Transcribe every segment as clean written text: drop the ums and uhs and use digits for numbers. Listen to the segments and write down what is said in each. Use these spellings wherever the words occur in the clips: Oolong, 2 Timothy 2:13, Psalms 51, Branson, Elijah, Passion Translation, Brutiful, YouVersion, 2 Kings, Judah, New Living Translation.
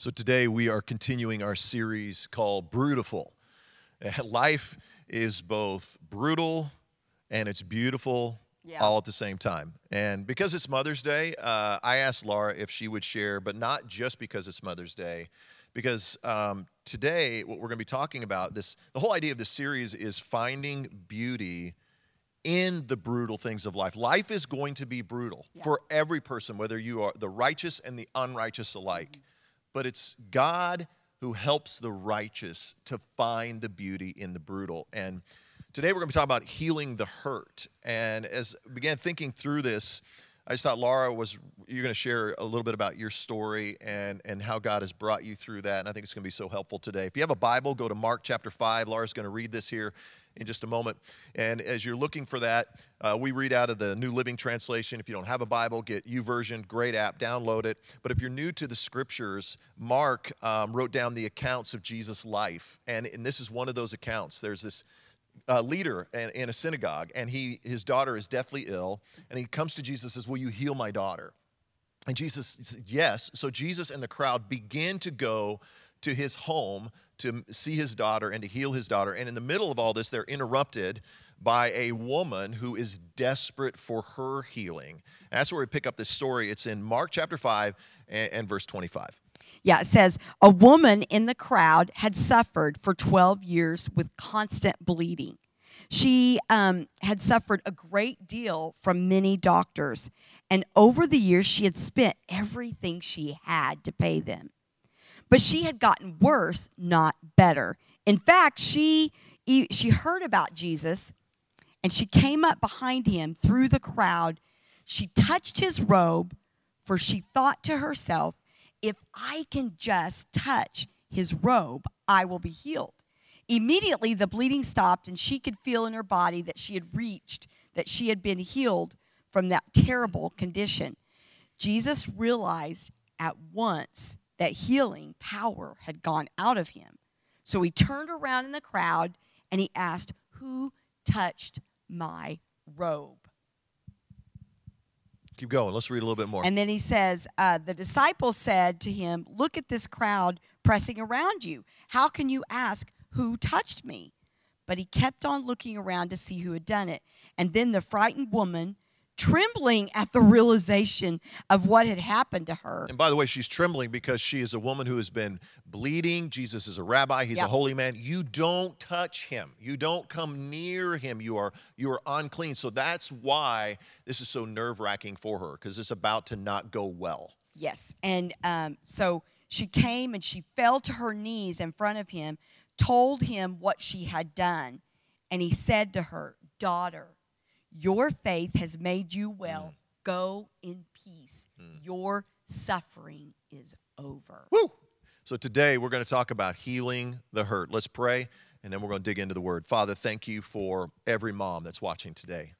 So today we are continuing our series called Brutiful. Life is both brutal and it's beautiful all at the same time. And because it's Mother's Day, I asked Laura if she would share, but not just because it's Mother's Day, because today what we're going to be talking about, the whole idea of this series is finding beauty in the brutal things of life. Life is going to be brutal for every person, whether you are the righteous and the unrighteous alike. Mm-hmm. But it's God who helps the righteous to find the beauty in the brutal. And today we're going to be talking about healing the hurt. And as I began thinking through this, I just thought, Laura, you're going to share a little bit about your story and how God has brought you through that. And I think it's going to be so helpful today. If you have a Bible, go to Mark chapter 5. Laura's going to read this here in just a moment. And as you're looking for that, we read out of the New Living Translation. If you don't have a Bible, get YouVersion, great app, download it. But if you're new to the scriptures, Mark wrote down the accounts of Jesus' life. And this is one of those accounts. There's this leader in a synagogue, and his daughter is deathly ill, and he comes to Jesus and says, "Will you heal my daughter?" And Jesus said, "Yes." So Jesus and the crowd begin to go to his home to see his daughter and to heal his daughter. And in the middle of all this, they're interrupted by a woman who is desperate for her healing. And that's where we pick up this story. It's in Mark chapter 5 and verse 25. Yeah, it says, "A woman in the crowd had suffered for 12 years with constant bleeding. She had suffered a great deal from many doctors, and over the years she had spent everything she had to pay them. But she had gotten worse, not better. In fact, she heard about Jesus, and she came up behind him through the crowd. She touched his robe, for she thought to herself, 'If I can just touch his robe, I will be healed.' Immediately, the bleeding stopped, and she could feel in her body that she had been healed from that terrible condition. Jesus realized at once that healing power had gone out of him. So he turned around in the crowd, and he asked, 'Who touched my robe?'" Keep going. Let's read a little bit more. And then he says, "The disciples said to him, 'Look at this crowd pressing around you. How can you ask, who touched me?' But he kept on looking around to see who had done it. And then the frightened woman, trembling at the realization of what had happened to her." And by the way, she's trembling because she is a woman who has been bleeding. Jesus is a rabbi. He's a holy man. You don't touch him. You don't come near him. You are unclean. So that's why this is so nerve-wracking for her, because it's about to not go well. Yes. And so she came and she fell to her knees in front of him, told him what she had done. And he said to her, "Daughter, your faith has made you well. Go in peace. Your suffering is over." Woo! So today we're going to talk about healing the hurt. Let's pray, and then we're going to dig into the word. Father, thank you for every mom that's watching today.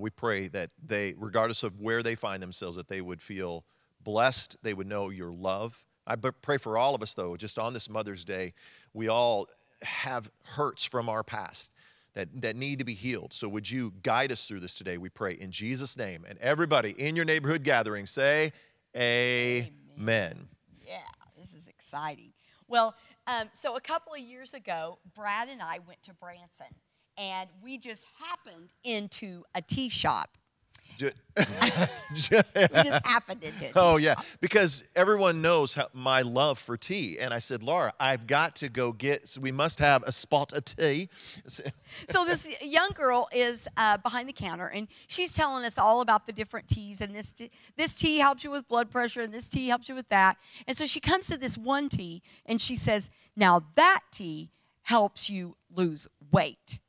We pray that they, regardless of where they find themselves, that they would feel blessed. They would know your love. I pray for all of us, though, just on this Mother's Day, we all have hurts from our past that need to be healed. So would you guide us through this today, we pray, in Jesus' name. And everybody in your neighborhood gathering, say amen. Yeah, this is exciting. Well, so a couple of years ago, Brad and I went to Branson, and we just happened into a tea shop. Oh, yeah, because everyone knows my love for tea. And I said, "Laura, I've got to go we must have a spot of tea." So this young girl is behind the counter, and she's telling us all about the different teas. And this tea helps you with blood pressure, and this tea helps you with that. And so she comes to this one tea, and she says, "Now that tea helps you lose weight."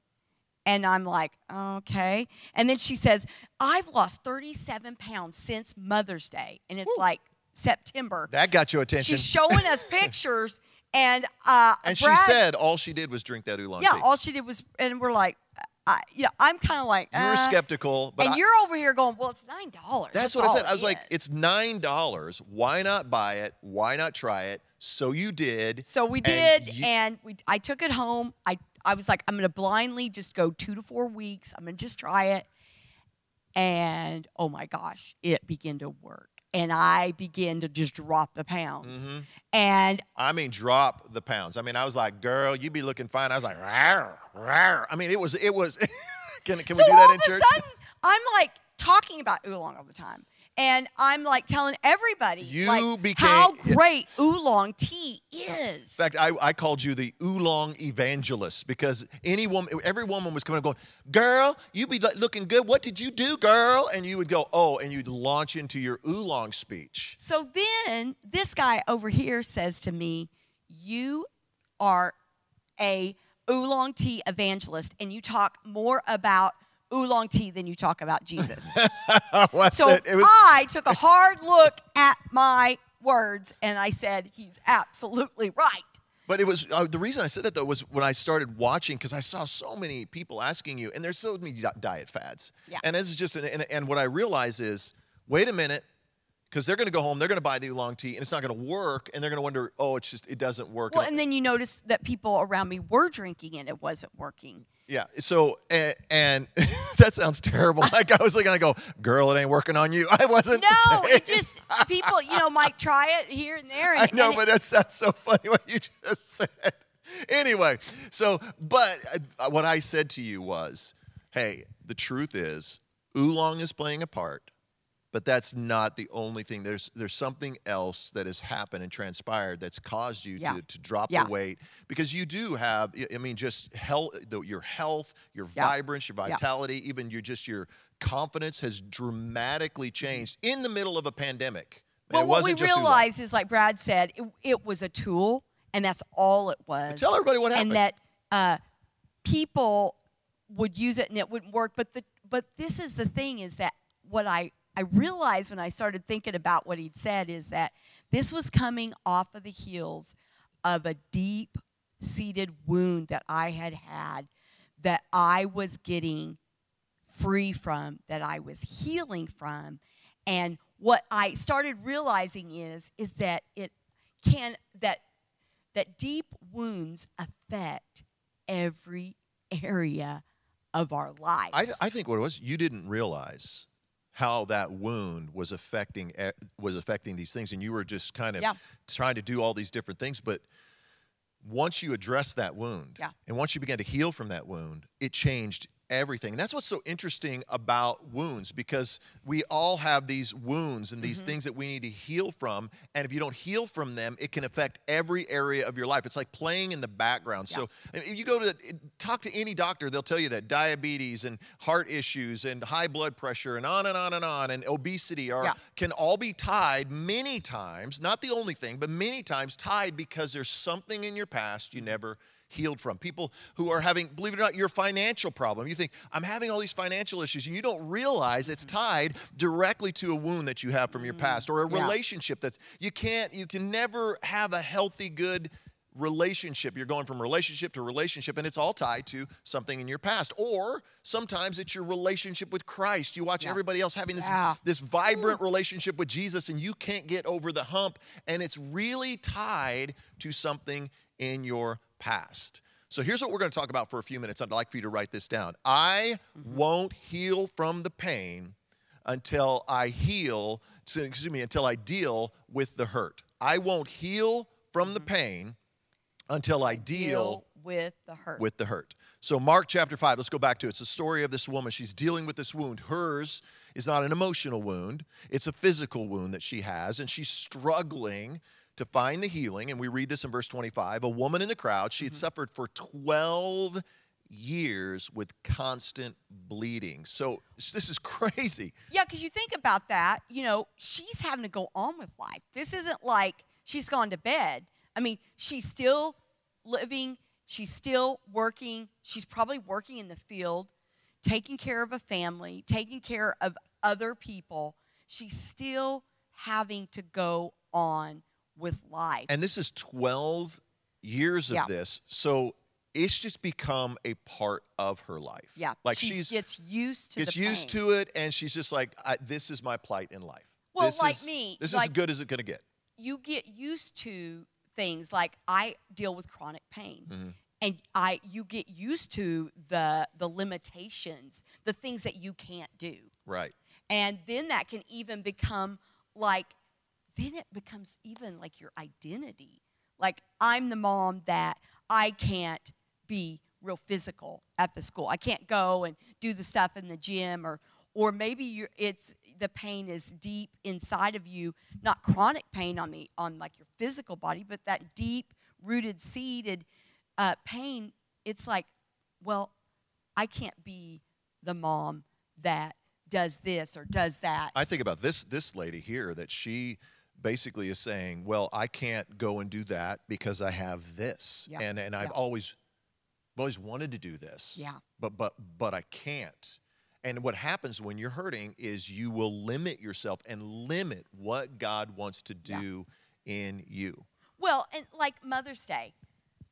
And I'm like, "Okay." And then she says, "I've lost 37 pounds since Mother's Day." And it's like September. That got your attention. She's showing us pictures. And Brad, she said all she did was drink that oolong tea. Yeah, all she did was, and we're like, I'm kind of like. You're skeptical. But you're over here going, "Well, it's $9. That's what I said. I was like, it's $9. Why not buy it? Why not try it? So you did. So we did. I took it home. I was like, I'm going to blindly just go 2 to 4 weeks. I'm going to just try it. And, oh, my gosh, it began to work. and I began to just drop the pounds. Mm-hmm. And I mean, drop the pounds. I mean, I was like, girl, you be looking fine. I was like, rawr, rawr. I mean, it was, can we do that in church? So all of a sudden, I'm like talking about Oolong all the time. And I'm like telling everybody how great Oolong tea is. In fact, I called you the Oolong evangelist because every woman was coming and going, girl, you be looking good. What did you do, girl? And you would go, oh, and you'd launch into your Oolong speech. So then this guy over here says to me, you are a Oolong tea evangelist and you talk more about Oolong tea than you talk about Jesus. I took a hard look at my words and I said, he's absolutely right. But it was the reason I said that, though, was when I started watching, because I saw so many people asking you, and there's so many diet fads. Yeah. And this is just, and what I realize is, wait a minute, because they're going to go home, they're going to buy the Oolong tea, and it's not going to work, and they're going to wonder, oh, it's just, it doesn't work. Well, and then you notice that people around me were drinking and it wasn't working. Yeah, so, and that sounds terrible. Like, I was looking, I go, girl, it ain't working on you. I wasn't. No, it just, people, might try it here and there. And, I know, but that's so funny what you just said. Anyway, so, but what I said to you was, hey, the truth is, Oolong is playing a part, but that's not the only thing. There's something else that has happened and transpired that's caused you to drop the weight. Because you do have, just your health, your vibrance, your vitality, even your confidence has dramatically changed in the middle of a pandemic. Well, what we realized is, like Brad said, it was a tool, and that's all it was. But tell everybody what happened. And that people would use it and it wouldn't work. But this is the thing, is that what I realized when I started thinking about what he'd said is that this was coming off of the heels of a deep-seated wound that I had that I was getting free from, that I was healing from. And what I started realizing is that that deep wounds affect every area of our lives. I think what it was, you didn't realize how that wound was affecting these things, and you were just kind of trying to do all these different things. But once you addressed that wound, and once you began to heal from that wound, it changed everything. And that's what's so interesting about wounds, because we all have these wounds and these things that we need to heal from, and if you don't heal from them, it can affect every area of your life. It's like playing in the background. So if you go to talk to any doctor, they'll tell you that diabetes and heart issues and high blood pressure and on and on and on and obesity can all be tied many times, not the only thing, but many times tied because there's something in your past you never healed from. People who are having, believe it or not, your financial problem. You think, I'm having all these financial issues, and you don't realize it's tied directly to a wound that you have from your past, or a relationship that's, you can never have a healthy, good relationship. You're going from relationship to relationship, and it's all tied to something in your past. Or sometimes it's your relationship with Christ. You watch everybody else having this vibrant relationship with Jesus, and you can't get over the hump, and it's really tied to something in your past. So here's what we're going to talk about for a few minutes. I'd like for you to write this down. I won't heal from the pain until I deal with the hurt. I won't heal from the pain until I deal with the hurt. So Mark chapter 5, let's go back to it. It's the story of this woman. She's dealing with this wound. Hers is not an emotional wound. It's a physical wound that she has, and she's struggling to find the healing, and we read this in verse 25, a woman in the crowd, she had suffered for 12 years with constant bleeding. So this is crazy. Yeah, because you think about that, she's having to go on with life. This isn't like she's gone to bed. I mean, she's still living, she's still working, she's probably working in the field, taking care of a family, taking care of other people. She's still having to go on with life. And this is 12 years of this. So it's just become a part of her life. Yeah. Like she gets used to it. Gets used to it, and she's just like, this is my plight in life. Well, this me. This is as good as it's going to get. You get used to things. Like, I deal with chronic pain. Mm-hmm. And you get used to the limitations, the things that you can't do. Right. And then that can even become like, then it becomes even like your identity. Like, I'm the mom that I can't be real physical at the school. I can't go and do the stuff in the gym, or maybe it's the pain is deep inside of you, not chronic pain on like your physical body, but that deep rooted, seated pain. It's like, well, I can't be the mom that does this or does that. I think about this lady here, that she basically is saying, well, I can't go and do that because I have this. Yeah. And I've always wanted to do this. Yeah. But I can't. And what happens when you're hurting is you will limit yourself and limit what God wants to do in you. Well, and like Mother's Day.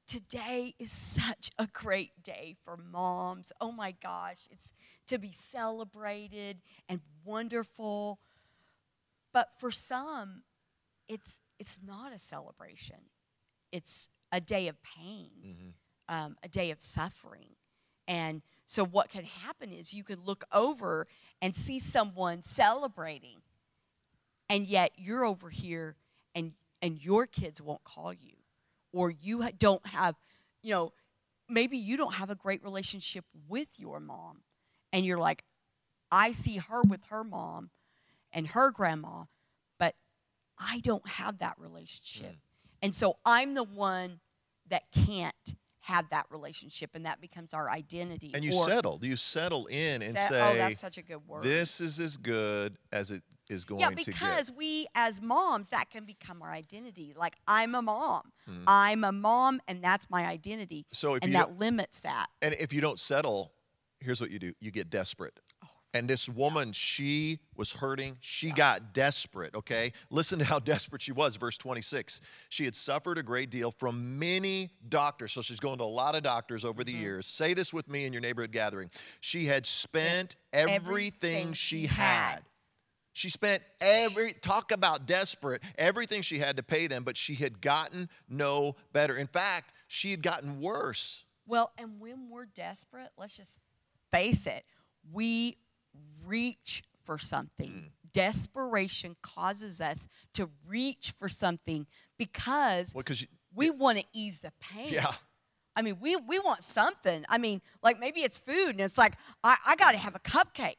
Today is such a great day for moms. Oh my gosh, it's to be celebrated and wonderful. But for some, it's not a celebration. It's a day of pain, a day of suffering. And so what can happen is you could look over and see someone celebrating, and yet you're over here and your kids won't call you. Or you don't have, maybe you don't have a great relationship with your mom. And you're like, I see her with her mom and her grandma, but I don't have that relationship. Mm. And so I'm the one that can't have that relationship, and that becomes our identity. And you settle in and say, oh, that's such a good word. This is as good as it is going to get. Yeah, because we as moms, that can become our identity. Like, I'm a mom. Mm-hmm. I'm a mom, and that's my identity. That limits that. And if you don't settle, here's what you do. You get desperate. Oh. And this woman, she was hurting. She got desperate, okay? Listen to how desperate she was. Verse 26, she had suffered a great deal from many doctors. So she's going to a lot of doctors over the years. Say this with me in your neighborhood gathering. She had spent everything she had. She spent talk about desperate, everything she had to pay them, but she had gotten no better. In fact, she had gotten worse. Well, and when we're desperate, let's just face it, we reach for something. Desperation causes us to reach for something because we want to ease the pain. Yeah. I mean, we want something. I mean, like, maybe it's food, and it's like, I got to have a cupcake.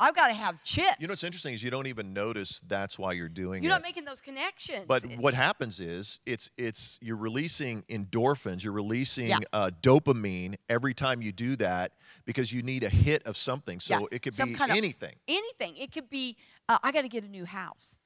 I've got to have chips. You know what's interesting is you don't even notice that's why you're doing it. You're not making those connections. But what happens is it's you're releasing endorphins, you're releasing dopamine every time you do that, because you need a hit of something. So it could be anything. Anything. It could be, I got to get a new house.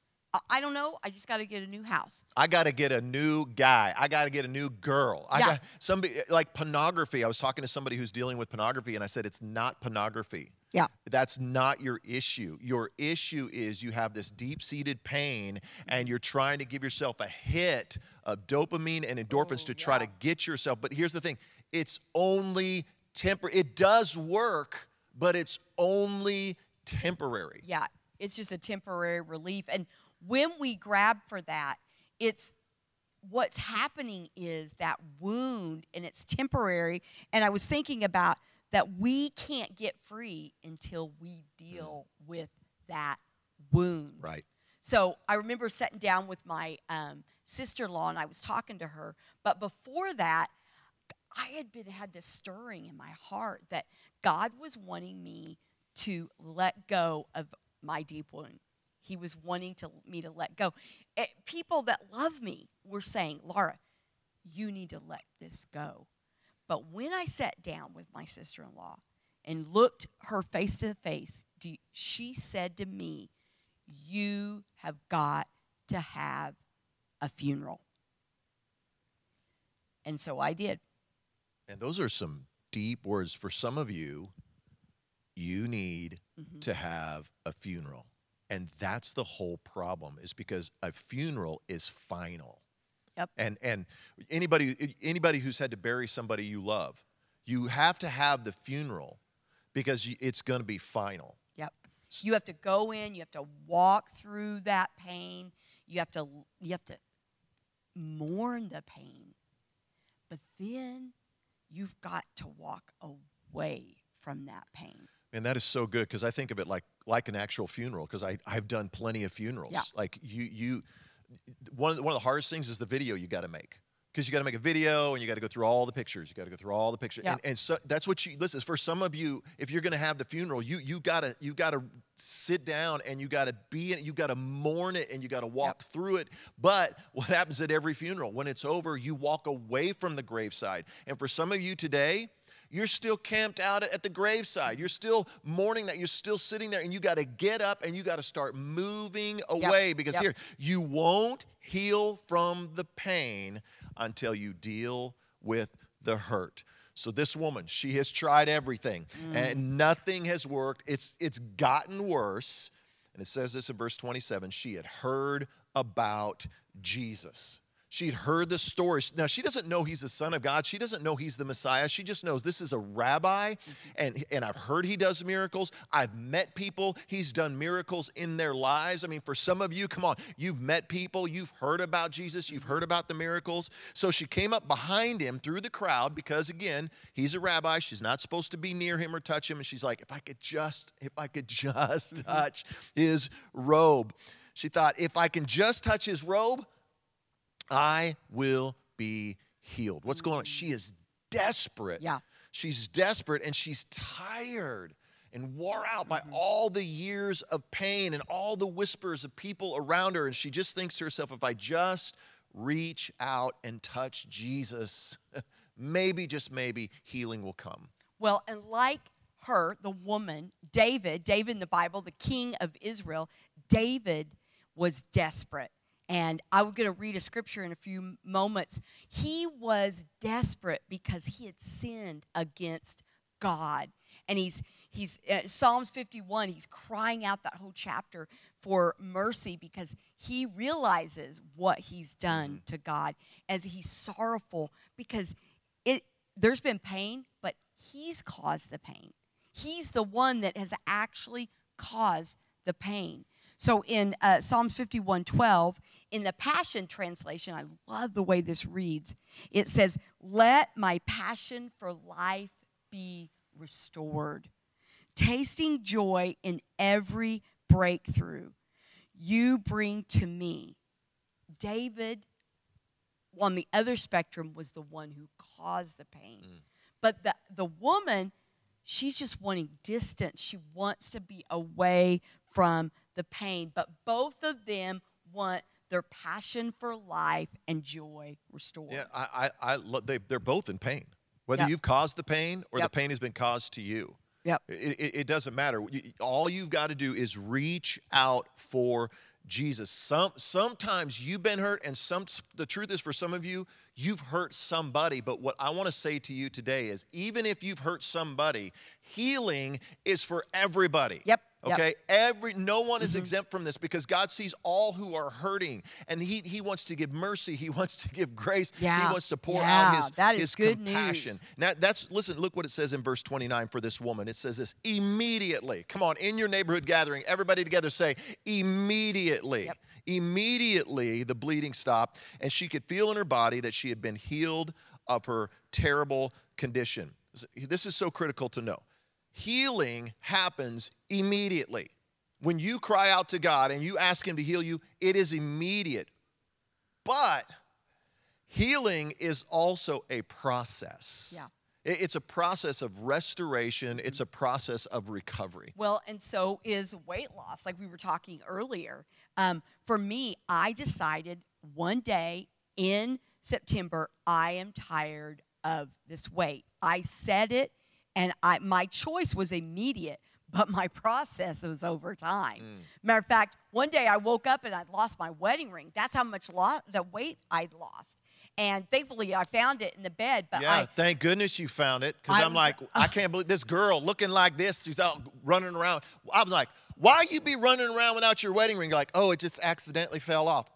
I don't know. I just got to get a new house. I got to get a new guy. I got to get a new girl. I got somebody, like pornography. I was talking to somebody who's dealing with pornography, and I said, it's not pornography. Yeah. That's not your issue. Your issue is you have this deep-seated pain, and you're trying to give yourself a hit of dopamine and endorphins to try to get yourself. But here's the thing. It's only temporary. It does work, but it's only temporary. Yeah. It's just a temporary relief. And when we grab for that, it's what's happening is that wound, and it's temporary. And I was thinking about that we can't get free until we deal with that wound. Right. So I remember sitting down with my sister-in-law, and I was talking to her. But before that, I had this stirring in my heart that God was wanting me to let go of my deep wound. He was wanting me to let go. People that love me were saying, Laura, you need to let this go. But when I sat down with my sister-in-law and looked her face to face, she said to me, you have got to have a funeral. And so I did. And those are some deep words. For some of you, you need to have a funeral. And that's the whole problem, is because a funeral is final. Yep. And anybody who's had to bury somebody you love, you have to have the funeral because it's going to be final. Yep. You have to go in. You have to walk through that pain. You have to mourn the pain. But then you've got to walk away from that pain. And that is so good, because I think of it like like an actual funeral, because I've done plenty of funerals. Yeah. Like you one of the hardest things is the video you got to make, because you got to make a video and you got to go through all the pictures. Yeah. And so that's what you listen. For some of you, if you're going to have the funeral, you gotta sit down and you gotta be in it. You gotta mourn it and you gotta walk yep. through it. But what happens at every funeral? When it's over, you walk away from the graveside. And for some of you today, you're still camped out at the graveside. You're still mourning that. You're still sitting there, and you got to get up and you got to start moving away. Yep. Because yep. here, you won't heal from the pain until you deal with the hurt. So this woman, she has tried everything, and nothing has worked. It's gotten worse. And it says this in verse 27, she had heard about Jesus. She'd heard the story. Now, she doesn't know he's the Son of God. She doesn't know he's the Messiah. She just knows this is a rabbi, and I've heard he does miracles. I've met people. He's done miracles in their lives. I mean, for some of you, come on, you've met people. You've heard about Jesus. You've heard about the miracles. So she came up behind him through the crowd because, again, he's a rabbi. She's not supposed to be near him or touch him. And she's like, if I could just touch his robe. She thought, if I can just touch his robe, I will be healed. What's going on? She is desperate. Yeah. She's desperate, and she's tired and wore out by all the years of pain and all the whispers of people around her. And she just thinks to herself, if I just reach out and touch Jesus, maybe, just maybe, healing will come. Well, and like her, the woman, David in the Bible, the king of Israel, David was desperate. And I'm going to read a scripture in a few moments. He was desperate because he had sinned against God. And he's Psalms 51, he's crying out that whole chapter for mercy because he realizes what he's done to God, as he's sorrowful because there's been pain, but he's caused the pain. He's the one that has actually caused the pain. So in Psalms 51:12, in the Passion Translation, I love the way this reads. It says, "Let my passion for life be restored, tasting joy in every breakthrough you bring to me." David, on the other spectrum, was the one who caused the pain. But the woman, she's just wanting distance. She wants to be away from the pain. But both of them want their passion for life and joy restored. Yeah, they're both in pain. Whether you've caused the pain or the pain has been caused to you, it doesn't matter. All you've got to do is reach out for Jesus. Sometimes you've been hurt, and the truth is, for some of you, you've hurt somebody. But what I want to say to you today is, even if you've hurt somebody, healing is for everybody. Yep. Okay, no one is exempt from this, because God sees all who are hurting, and He wants to give mercy. He wants to give grace. Yeah. He wants to pour out His compassion. News. Now, look what it says in verse 29 for this woman. It says this, immediately. Come on, in your neighborhood gathering, everybody together say, immediately. Yep. Immediately, the bleeding stopped, and she could feel in her body that she had been healed of her terrible condition. This is so critical to know. Healing happens immediately. When you cry out to God and you ask Him to heal you, it is immediate. But healing is also a process. Yeah. It's a process of restoration. It's a process of recovery. Well, and so is weight loss, like we were talking earlier. For me, I decided one day in September, I am tired of this weight. I said it. And my choice was immediate, but my process was over time. Matter of fact, one day I woke up and I'd lost my wedding ring. That's how much the weight I'd lost. And thankfully, I found it in the bed. But thank goodness you found it, because I'm like, I can't believe this girl looking like this. She's out running around. I was like, why you be running around without your wedding ring? You're like, oh, it just accidentally fell off.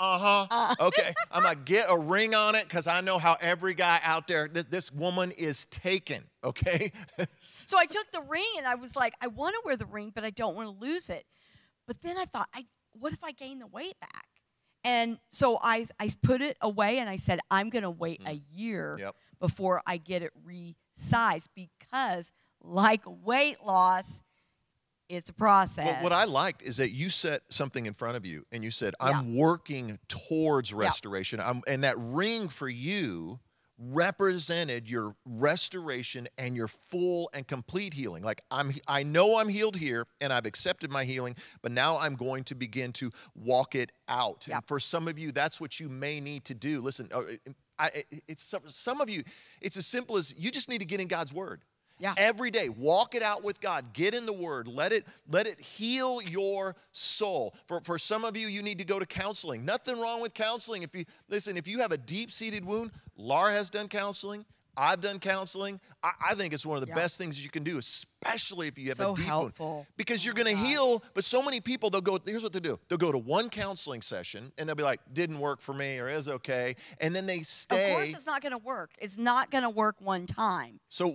Okay. I'm like, get a ring on it, because I know how every guy out there, this woman is taken, okay? So I took the ring, and I was like, I want to wear the ring, but I don't want to lose it. But then I thought, what if I gain the weight back? And so I put it away, and I said, I'm going to wait a year before I get it resized, because like weight loss, It's a process. Well, what I liked is that you set something in front of you, and you said, I'm working towards restoration. Yeah. And that ring for you represented your restoration and your full and complete healing. Like, I know I'm healed here, and I've accepted my healing, but now I'm going to begin to walk it out. Yeah. And for some of you, that's what you may need to do. Listen, some of you, it's as simple as you just need to get in God's Word. Yeah. Every day, walk it out with God. Get in the Word. Let it heal your soul. For some of you, you need to go to counseling. Nothing wrong with counseling. If you have a deep-seated wound, Laura has done counseling. I've done counseling. I think it's one of the best things that you can do, especially if you have a deep wound. Because you're going to heal, but so many people, here's what they do. They'll go to one counseling session, and they'll be like, didn't work for me, or is okay, and then they stay. Of course it's not going to work. It's not going to work one time. So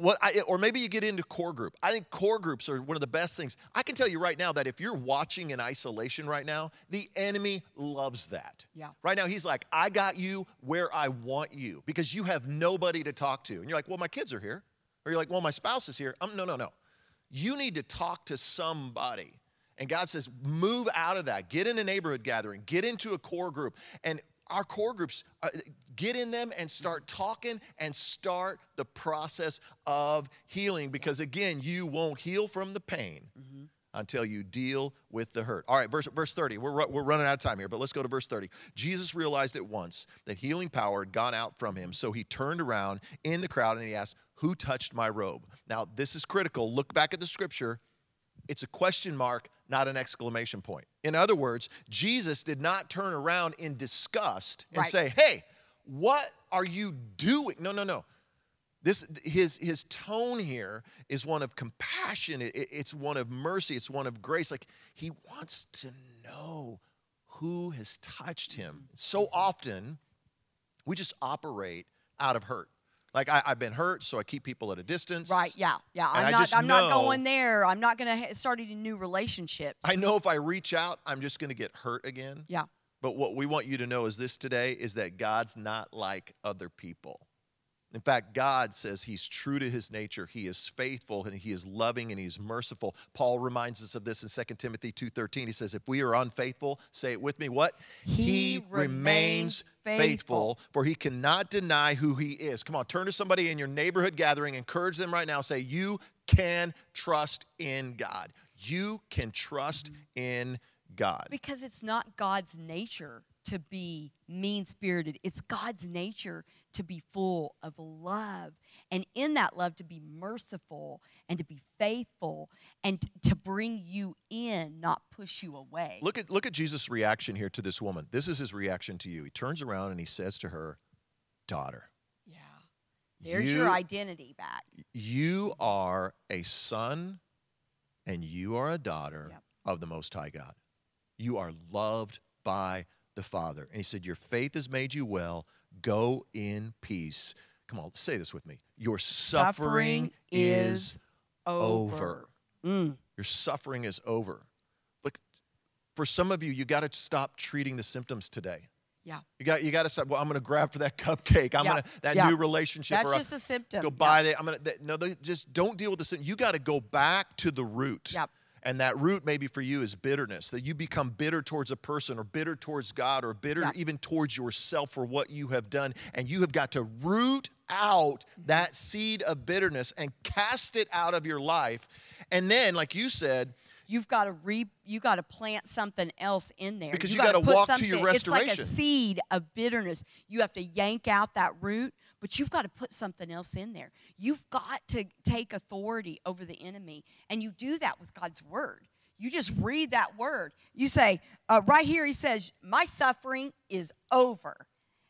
or maybe you get into core group. I think core groups are one of the best things. I can tell you right now that if you're watching in isolation right now, the enemy loves that. Yeah. Right now he's like, I got you where I want you, because you have nobody to talk to. And you're like, well, my kids are here. Or you're like, well, my spouse is here. No. You need to talk to somebody. And God says, move out of that. Get in a neighborhood gathering. Get into a core group. And our core groups, get in them and start talking and start the process of healing. Because, again, you won't heal from the pain until you deal with the hurt. All right, verse 30. We're running out of time here, but let's go to verse 30. Jesus realized at once that healing power had gone out from him. So he turned around in the crowd and he asked, who touched my robe? Now, this is critical. Look back at the scripture. It's a question mark, not an exclamation point. In other words, Jesus did not turn around in disgust and say, hey, what are you doing? No. His tone here is one of compassion. It's one of mercy. It's one of grace. Like, he wants to know who has touched him. So often, we just operate out of hurt. Like, I've been hurt, so I keep people at a distance. Right, yeah. I'm not going there. I'm not going to start any new relationships. I know if I reach out, I'm just going to get hurt again. Yeah. But what we want you to know is this today is that God's not like other people. In fact, God says he's true to his nature. He is faithful, and he is loving, and he's merciful. Paul reminds us of this in 2 Timothy 2:13. He says, if we are unfaithful, say it with me, what? He remains faithful, for he cannot deny who he is. Come on, turn to somebody in your neighborhood gathering. Encourage them right now. Say, you can trust in God. You can trust in God. Because it's not God's nature to be mean-spirited. It's God's nature to be full of love, and in that love to be merciful and to be faithful and to bring you in, not push you away. Look at Jesus' reaction here to this woman. This is his reaction to you. He turns around and he says to her, daughter. Yeah. There's your identity back. You are a son and you are a daughter of the Most High God. You are loved by the Father. And he said, your faith has made you well. Go in peace. Come on, say this with me. Your suffering is over. Your suffering is over. Look, for some of you, you got to stop treating the symptoms today. Yeah. You got to stop. Well, I'm going to grab for that cupcake. I'm going to that new relationship. That's just a symptom. Go buy that. Just don't deal with the symptom. You got to go back to the root. Yep. And that root maybe for you is bitterness, that you become bitter towards a person or bitter towards God or bitter even towards yourself for what you have done. And you have got to root out that seed of bitterness and cast it out of your life. And then, like you said, you got to plant something else in there. Because you got to walk to your restoration. It's like a seed of bitterness. You have to yank out that root, but you've got to put something else in there. You've got to take authority over the enemy, and you do that with God's word. You just read that word. You say, right here he says, my suffering is over.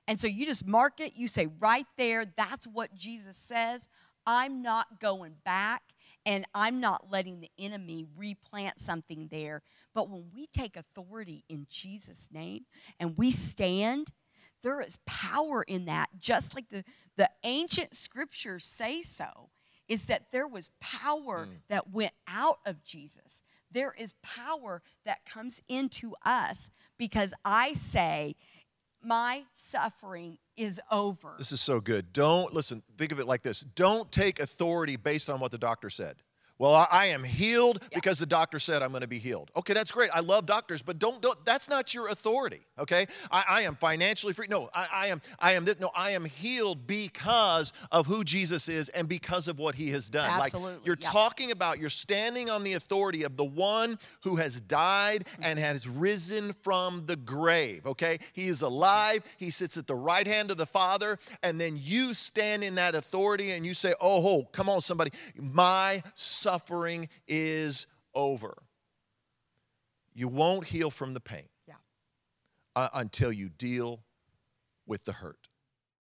And so you just mark it. You say, right there, that's what Jesus says. I'm not going back. And I'm not letting the enemy replant something there. But when we take authority in Jesus' name and we stand, there is power in that. Just like the ancient scriptures say so, is that there was power that went out of Jesus. There is power that comes into us because I say, my suffering is over. This is so good. Think of it like this. Don't take authority based on what the doctor said Well, I am healed because the doctor said I'm going to be healed. Okay, that's great. I love doctors, but don't that's not your authority, okay? I am financially free. No, I am this. No, I am healed because of who Jesus is and because of what he has done. Absolutely. Like you're talking about, you're standing on the authority of the one who has died and has risen from the grave, okay? He is alive. He sits at the right hand of the Father, and then you stand in that authority and you say, oh, come on, somebody, my suffering is over. You won't heal from the pain until you deal with the hurt.